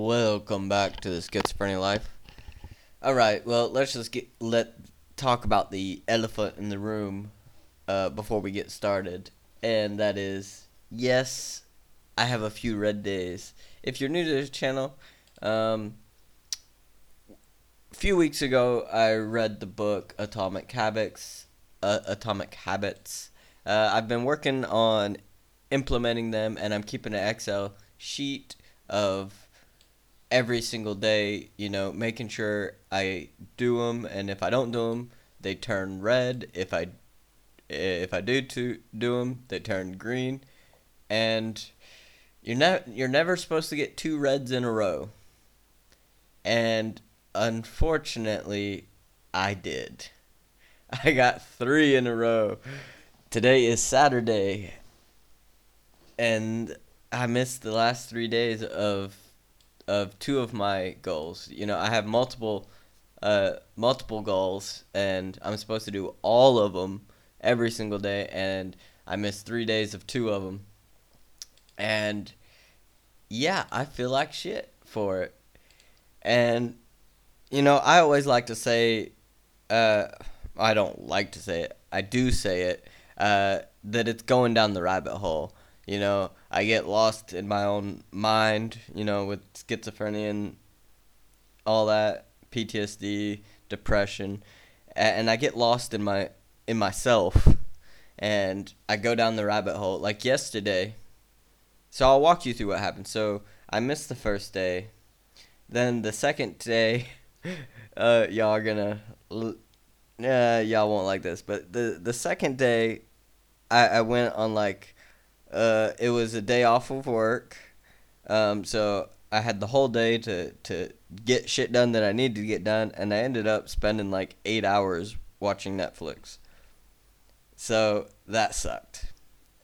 Welcome back to the Schizophrenia Life. Alright, well, let's just talk about the elephant in the room before we get started. And that is, yes, I have a few red days. If you're new to this channel, a few weeks ago I read the book Atomic Habits. I've been working on implementing them, and I'm keeping an Excel sheet of every single day, you know, making sure I do them, and if I don't do them, they turn red. If I do them, they turn green, and you're never supposed to get two reds in a row. And unfortunately, I did. I got three in a row. Today is Saturday, and I missed the last 3 days of two of my goals. You know, I have multiple goals, and I'm supposed to do all of them every single day, and I missed 3 days of two of them. And yeah, I feel like shit for it. And you know, I always like to say, I don't like to say it, I do say it, that it's going down the rabbit hole. You know, I get lost in my own mind, you know, with schizophrenia and all that, PTSD, depression, and I get lost in myself, and I go down the rabbit hole, like yesterday. So I'll walk you through what happened. So I missed the first day. Then the second day, y'all won't like this, but the second day, I went on, like, it was a day off of work, so I had the whole day to get shit done that I needed to get done, and I ended up spending like 8 hours watching Netflix. So that sucked.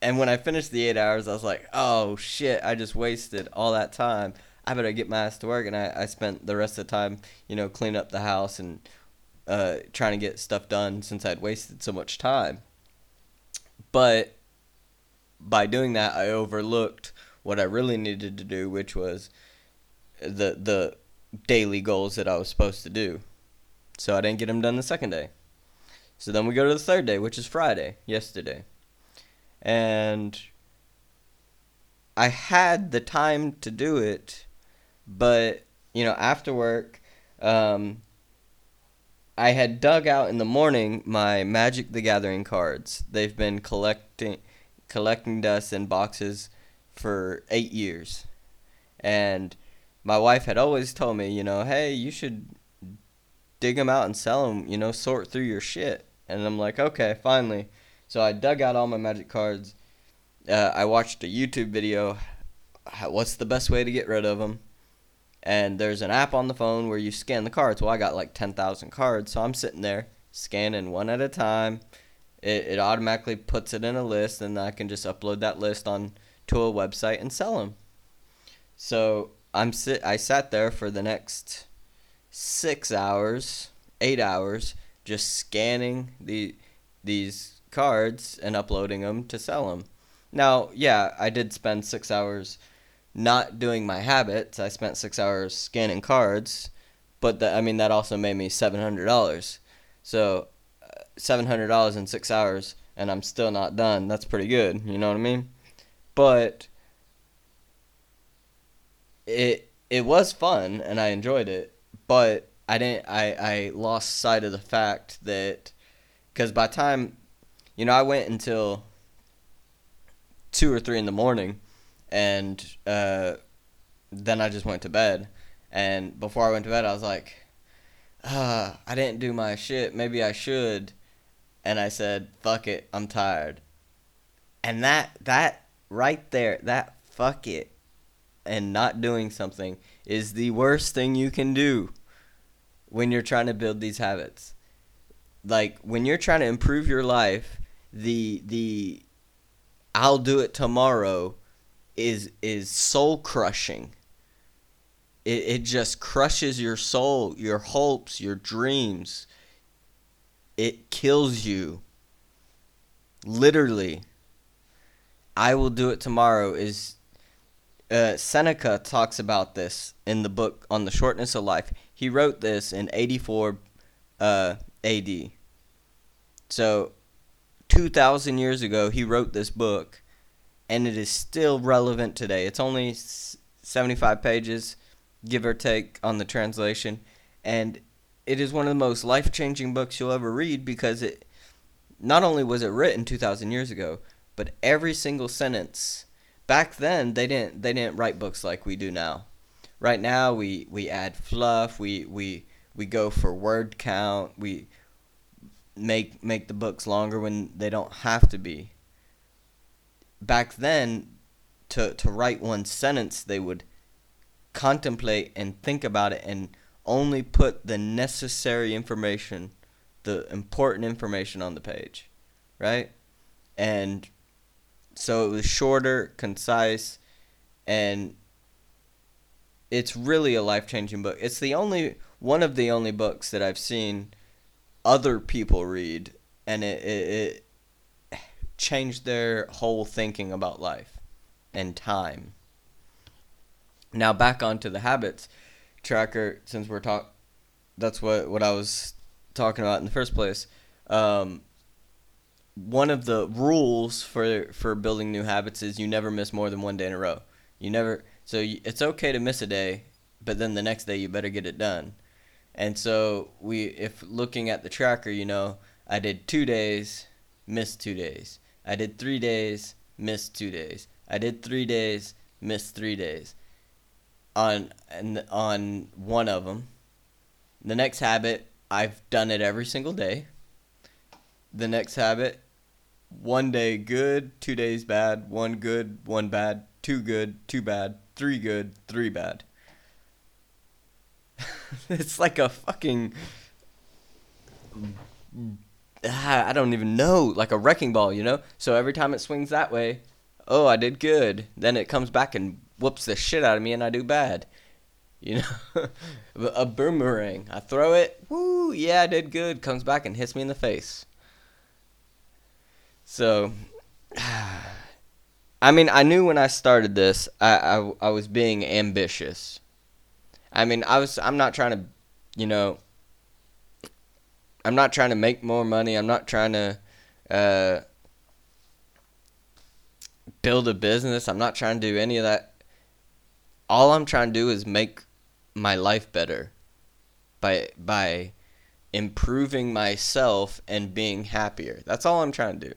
And when I finished the 8 hours, I was like, oh shit, I just wasted all that time. I better get my ass to work. And I spent the rest of the time, you know, cleaning up the house and trying to get stuff done since I'd wasted so much time. But by doing that, I overlooked what I really needed to do, which was the daily goals that I was supposed to do. So I didn't get them done the second day. So then we go to the third day, which is Friday, yesterday. And I had the time to do it, but, you know, after work, I had dug out in the morning my Magic the Gathering cards. They've been collecting dust in boxes for 8 years, and my wife had always told me, you know, hey, you should dig them out and sell them, you know, sort through your shit. And I'm like, okay, finally. So I dug out all my Magic cards. I watched a YouTube video, what's the best way to get rid of them, and there's an app on the phone where you scan the cards. Well, I got like 10,000 cards, so I'm sitting there scanning one at a time. It automatically puts it in a list, and I can just upload that list to a website and sell them. So I sat there for the next 8 hours, just scanning these cards and uploading them to sell them. Now, yeah, I did spend 6 hours not doing my habits. I spent 6 hours scanning cards, but that also made me $700. So $700 in 6 hours, and I'm still not done. That's pretty good, you know what I mean? But it was fun, and I enjoyed it, but I lost sight of the fact that, because by the time, you know, I went until 2 or 3 in the morning, and then I just went to bed. And before I went to bed, I was like, I didn't do my shit, maybe I should. And I said, fuck it, I'm tired. And that right there, that fuck it and not doing something is the worst thing you can do when you're trying to build these habits. Like, when you're trying to improve your life, the I'll do it tomorrow is soul crushing. It just crushes your soul, your hopes, your dreams. It kills you. Literally. I will do it tomorrow is Seneca talks about this in the book on the shortness of life. He wrote this in 84 AD. So 2,000 years ago, he wrote this book, and it is still relevant today. It's only 75 pages, give or take, on the translation, and it is one of the most life-changing books you'll ever read, because it not only was it written 2,000 years ago, but every single sentence. Back then, they didn't write books like we do now. Right now, we add fluff, we go for word count, we make the books longer when they don't have to be. Back then, to write one sentence, they would contemplate and think about it and only put the necessary information, the important information on the page, right? And so it was shorter, concise, and it's really a life-changing book. It's the only one of the only books that I've seen other people read, and it changed their whole thinking about life and time. Now back onto the habits tracker, since we're that's what I was talking about in the first place. One of the rules for building new habits is you never miss more than one day in a row. It's okay to miss a day, but then the next day you better get it done. And so if looking at the tracker, I did 2 days, missed 2 days. I did 3 days, missed 2 days. I did 3 days, missed 3 days. On one of them, the next habit, I've done it every single day. The next habit, 1 day good, 2 days bad, one good, one bad, two good, two bad, three good, three bad. It's like a fucking, I don't even know, like a wrecking ball, So every time it swings that way, oh, I did good. Then it comes back and whoops the shit out of me and I do bad. A boomerang. I throw it, woo, yeah, I did good, comes back and hits me in the face. So, I mean, I knew when I started this, I was being ambitious. I mean, I'm not trying to, I'm not trying to make more money. I'm not trying to build a business. I'm not trying to do any of that. All I'm trying to do is make my life better by improving myself and being happier. That's all I'm trying to do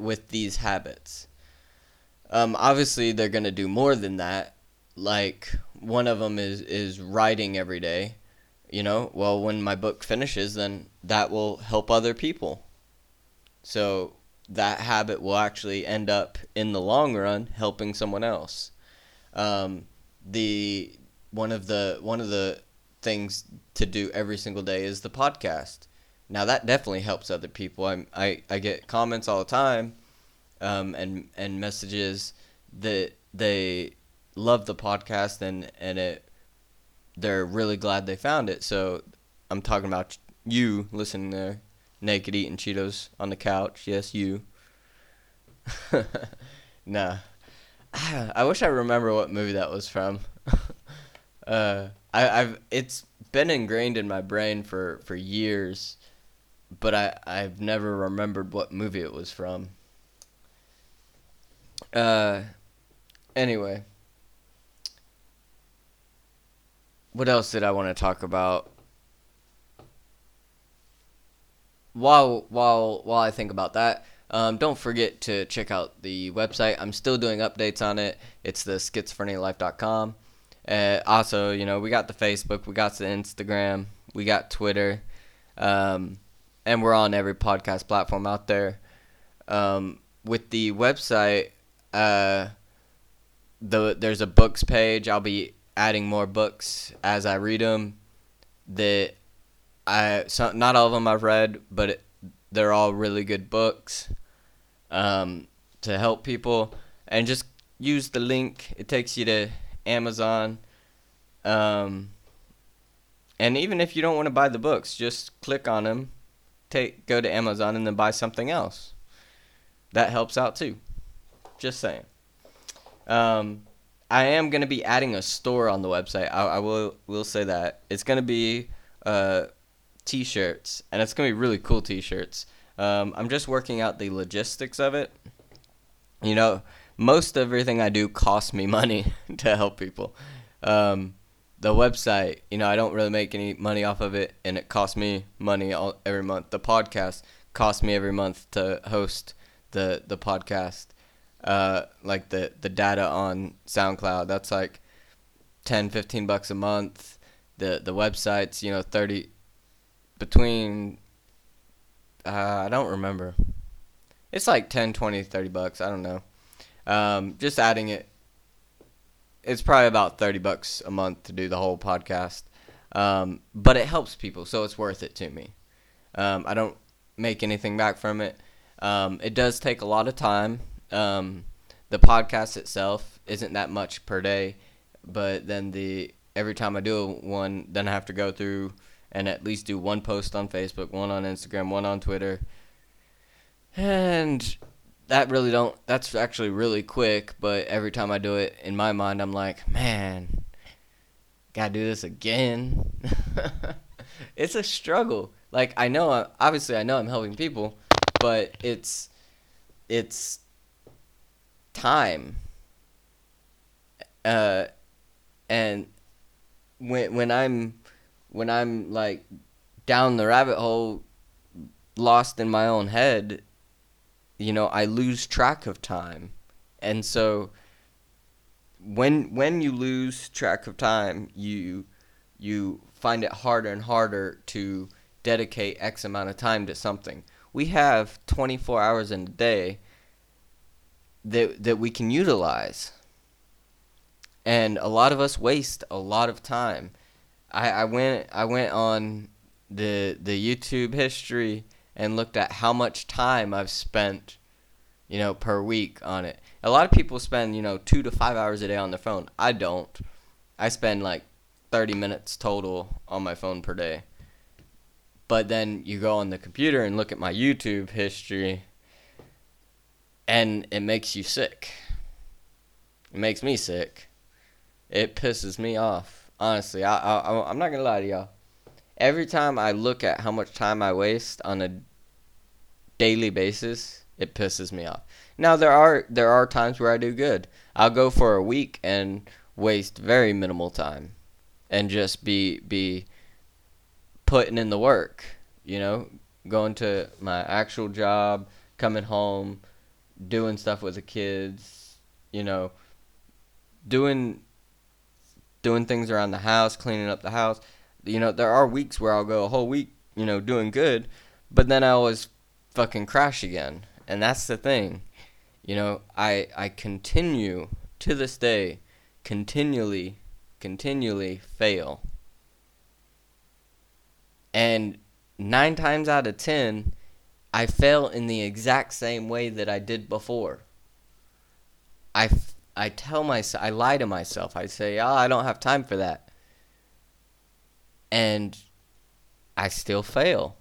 with these habits. Obviously, they're going to do more than that. Like, one of them is writing every day, Well, when my book finishes, then that will help other people. So that habit will actually end up, in the long run, helping someone else. One of the things to do every single day is the podcast. Now, that definitely helps other people. I get comments all the time, and messages that they love the podcast and they're really glad they found it. So I'm talking about you listening there, naked eating Cheetos on the couch. Yes, you. Nah. I wish I remember what movie that was from. It's been ingrained in my brain for years, but I've never remembered what movie it was from. Anyway. What else did I want to talk about? While I think about that, don't forget to check out the website. I'm still doing updates on it. It's the SchizophreniaLife.com. Also, we got the Facebook, we got the Instagram, we got Twitter, and we're on every podcast platform out there. With the website, there's a books page. I'll be adding more books as I read them. Not all of them I've read, but they're all really good books to help people. And just use the link. It takes you to Amazon. And even if you don't want to buy the books, just click on them, go to Amazon, and then buy something else. That helps out too. Just saying. I am going to be adding a store on the website. I will say that. It's going to be t-shirts, and it's going to be really cool t-shirts. I'm just working out the logistics of it. You know, most everything I do costs me money to help people. The website, you know, I don't really make any money off of it, and it costs me money every month. The podcast costs me every month to host the podcast. Like the data on SoundCloud, that's like $10-15 a month. The website's, you know, 30 between, I don't remember. It's like $10, $20, $30. I don't know. Just adding it. It's probably about $30 a month to do the whole podcast. But it helps people, so it's worth it to me. I don't make anything back from it. It does take a lot of time. The podcast itself isn't that much per day, but then every time I do one, then I have to go through and at least do one post on Facebook, one on Instagram, one on Twitter. And that's actually really quick, but every time I do it, in my mind, I'm like, man, gotta do this again. It's a struggle. Like, obviously I know I'm helping people, but it's time. And when I'm like down the rabbit hole, lost in my own head, you know, I lose track of time. And so when you lose track of time, you find it harder and harder to dedicate X amount of time to something. We have 24 hours in a day that we can utilize. And a lot of us waste a lot of time. I went on the YouTube history and looked at how much time I've spent, you know, per week on it. A lot of people spend, you know, 2 to 5 hours a day on their phone. I don't. I spend like 30 minutes total on my phone per day. But then you go on the computer and look at my YouTube history, and it makes you sick. It makes me sick. It pisses me off. Honestly, I'm not going to lie to y'all. Every time I look at how much time I waste on a daily basis, it pisses me off. Now, there are times where I do good. I'll go for a week and waste very minimal time and just be putting in the work, you know, going to my actual job, coming home, doing stuff with the kids, you know, doing things around the house, cleaning up the house. You know, there are weeks where I'll go a whole week, you know, doing good, but then I always fucking crash again. And that's the thing. You know, I continue to this day, continually fail. And 9 times out of 10, I fail in the exact same way that I did before. I tell myself, I lie to myself. I say, I don't have time for that. And I still fail.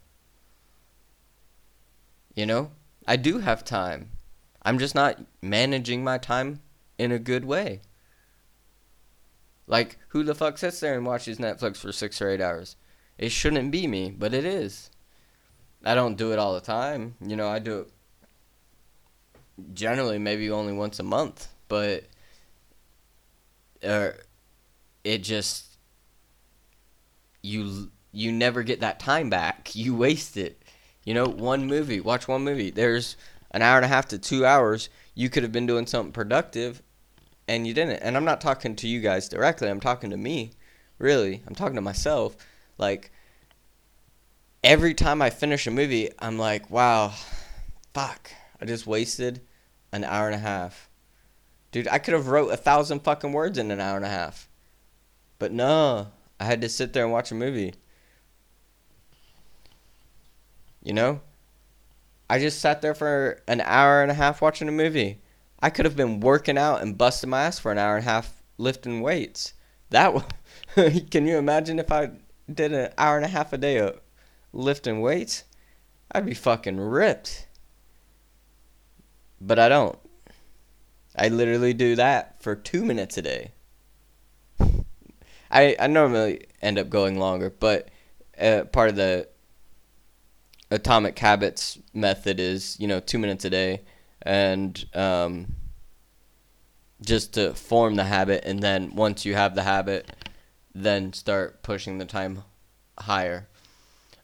You know, I do have time. I'm just not managing my time in a good way. Like, who the fuck sits there and watches Netflix for 6 or 8 hours? It shouldn't be me, but it is. I don't do it all the time. You know, I do it generally maybe only once a month, but it just... You never get that time back. You waste it. You know, watch one movie. There's an hour and a half to 2 hours. You could have been doing something productive, and you didn't. And I'm not talking to you guys directly. I'm talking to me, really. I'm talking to myself. Like, every time I finish a movie, I'm like, wow, fuck. I just wasted an hour and a half. Dude, I could have wrote 1,000 fucking words in an hour and a half. But no. I had to sit there and watch a movie. You know? I just sat there for an hour and a half watching a movie. I could have been working out and busting my ass for an hour and a half lifting weights. Can you imagine if I did an hour and a half a day of lifting weights? I'd be fucking ripped. But I don't. I literally do that for 2 minutes a day. I normally end up going longer, but part of the Atomic Habits method is, 2 minutes a day, and just to form the habit, and then once you have the habit, then start pushing the time higher.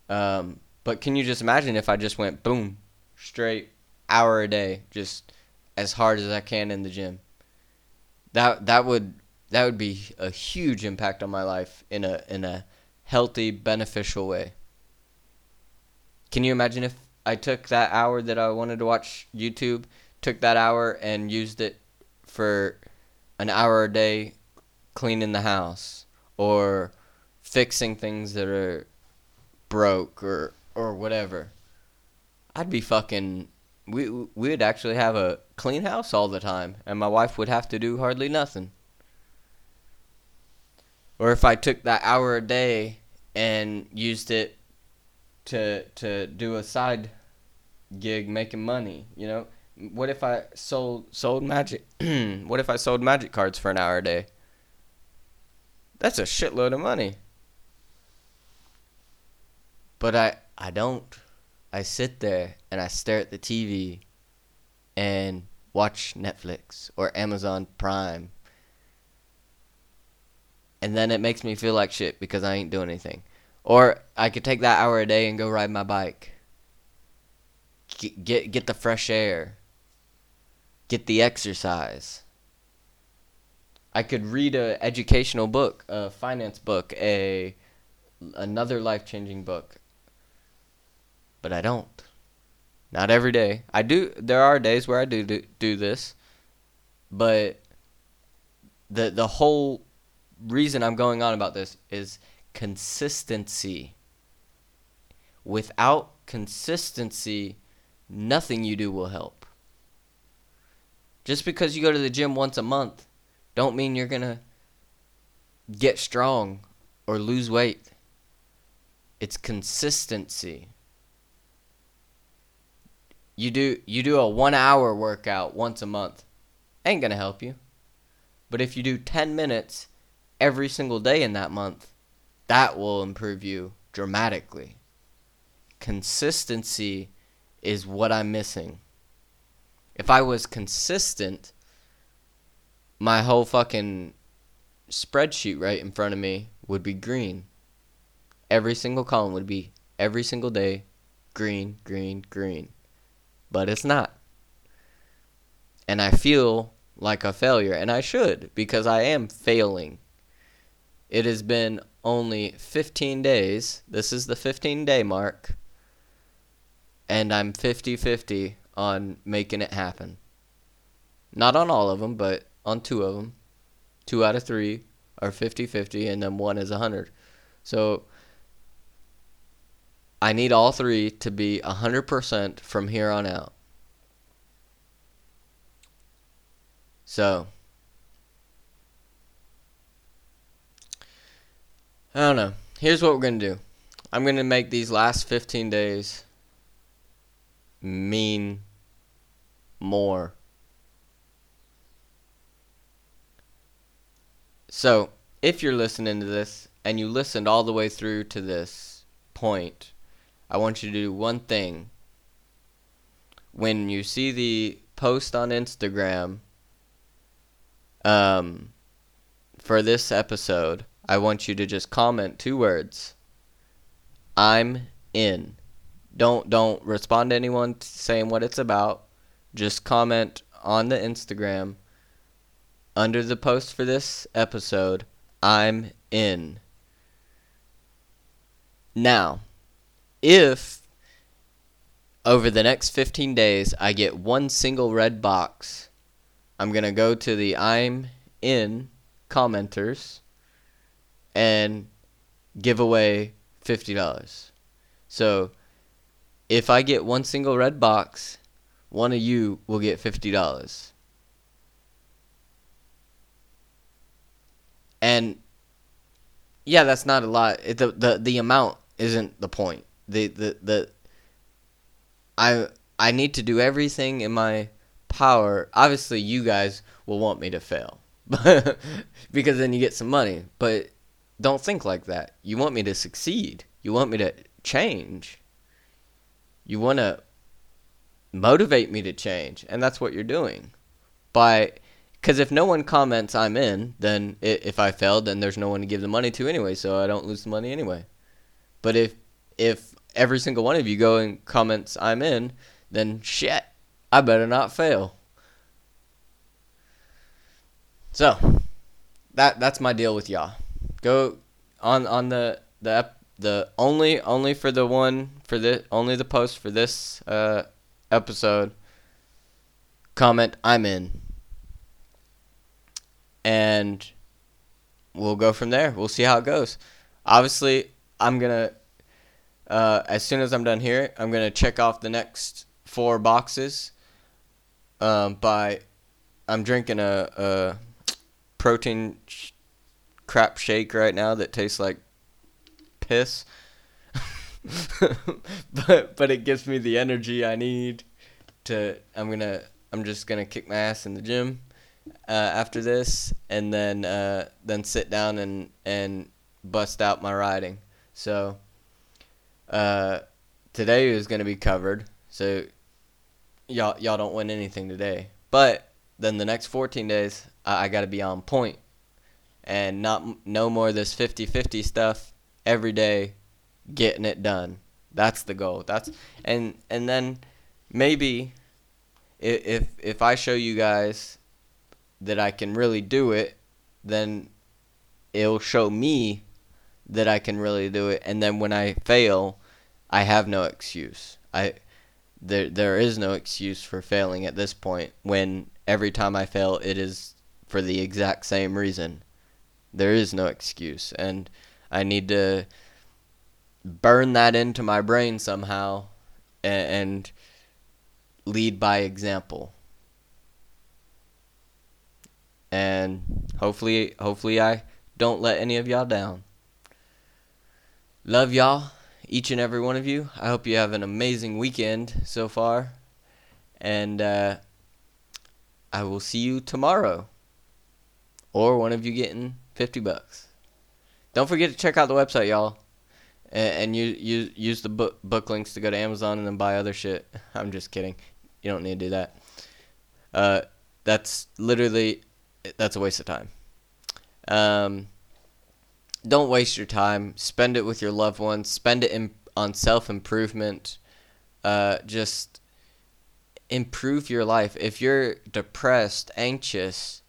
But can you just imagine if I just went, boom, straight hour a day, just as hard as I can in the gym? That would be a huge impact on my life in a healthy, beneficial way. Can you imagine if I took that hour that I wanted to watch YouTube, took that hour and used it for an hour a day cleaning the house or fixing things that are broke or whatever? I'd be fucking... We'd actually have a clean house all the time, and my wife would have to do hardly nothing. Or if I took that hour a day and used it to do a side gig making money, What if I sold magic? What if I sold magic cards for an hour a day? That's a shitload of money. But I don't. I sit there and I stare at the TV and watch Netflix or Amazon Prime. And then it makes me feel like shit because I ain't doing anything. Or I could take that hour a day and go ride my bike. Get the fresh air. Get the exercise. I could read an educational book, a finance book, another life-changing book. But I don't. Not every day. I do. There are days where I do this, but the whole reason I'm going on about this is consistency. Without consistency, nothing you do will help. Just because you go to the gym once a month, don't mean you're gonna get strong or lose weight. It's consistency. You do a 1 hour workout once a month. Ain't gonna help you. But if you do 10 minutes every single day in that month, that will improve you dramatically. Consistency is what I'm missing. If I was consistent, my whole fucking spreadsheet right in front of me would be green. Every single column would be every single day, green, green, green. But it's not. And I feel like a failure. And I should, because I am failing. It has been only 15 days. This is the 15-day mark. And I'm 50-50 on making it happen. Not on all of them, but on two of them. 2 out of 3 are 50-50, and then 1 is 100. So... I need all 3 to be 100% from here on out. So, I don't know. Here's what we're going to do. I'm going to make these last 15 days mean more. So, if you're listening to this, and you listened all the way through to this point... I want you to do one thing. When you see the post on Instagram for this episode, I want you to just comment 2 words. I'm in. Don't respond to anyone saying what it's about. Just comment on the Instagram under the post for this episode, I'm in. Now, if over the next 15 days I get one single red box, I'm going to go to the I'm in commenters and give away $50. So if I get one single red box, one of you will get $50. And yeah, that's not a lot. The amount isn't the point. I need to do everything in my power, obviously you guys will want me to fail because then you get some money. But don't think like that. You want me to succeed. You want me to change. You want to motivate me to change. And that's what you're doing. Because if no one comments I'm in, then if I failed, then there's no one to give the money to anyway, so I don't lose the money anyway. But if every single one of you go and comments I'm in, then shit, I better not fail. So, that's my deal with y'all. Go on the only for the one for the only the post for this episode. Comment I'm in, and we'll go from there. We'll see how it goes. Obviously, I'm gonna as soon as I'm done here, I'm gonna check off the next 4 boxes. I'm drinking a protein crap shake right now that tastes like piss, but it gives me the energy I need to. I'm just gonna kick my ass in the gym after this, and then sit down and bust out my riding. So today is gonna be covered. So y'all don't win anything today, but then the next 14 days I gotta be on point. And no more of this 50-50 stuff every day, getting it done. That's the goal. And then maybe if I show you guys that I can really do it, then it'll show me that I can really do it. And then when I fail, I have no excuse. There is no excuse for failing at this point, when every time I fail, it is for the exact same reason. There is no excuse, and I need to burn that into my brain somehow and lead by example. And hopefully I don't let any of y'all down. Love y'all, each and every one of you. I hope you have an amazing weekend so far, and I will see you tomorrow, or one of you getting $50. Don't forget to check out the website, y'all, and you use the book links to go to Amazon and then buy other shit. I'm just kidding. You don't need to do that. That's a waste of time. Don't waste your time. Spend it with your loved ones. Spend it on self-improvement. Just improve your life. If you're depressed, anxious,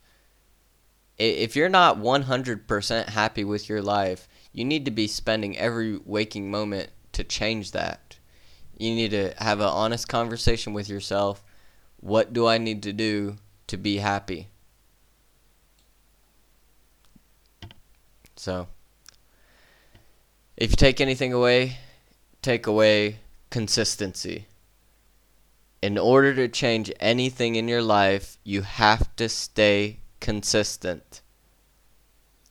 if you're not 100% happy with your life, you need to be spending every waking moment to change that. You need to have an honest conversation with yourself. What do I need to do to be happy? So, if you take anything away, take away consistency. In order to change anything in your life, you have to stay consistent.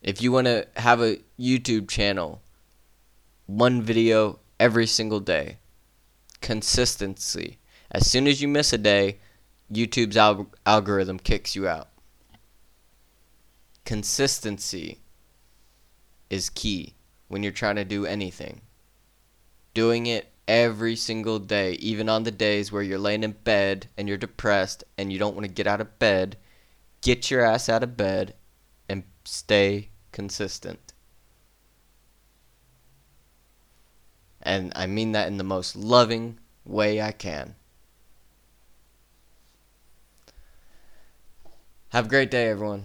If you want to have a YouTube channel, one video every single day. Consistency. As soon as you miss a day, YouTube's algorithm kicks you out. Consistency is key when you're trying to do anything. Doing it every single day, even on the days where you're laying in bed and you're depressed and you don't want to get out of bed. Get your ass out of bed and stay consistent. And I mean that in the most loving way I can. Have a great day, everyone.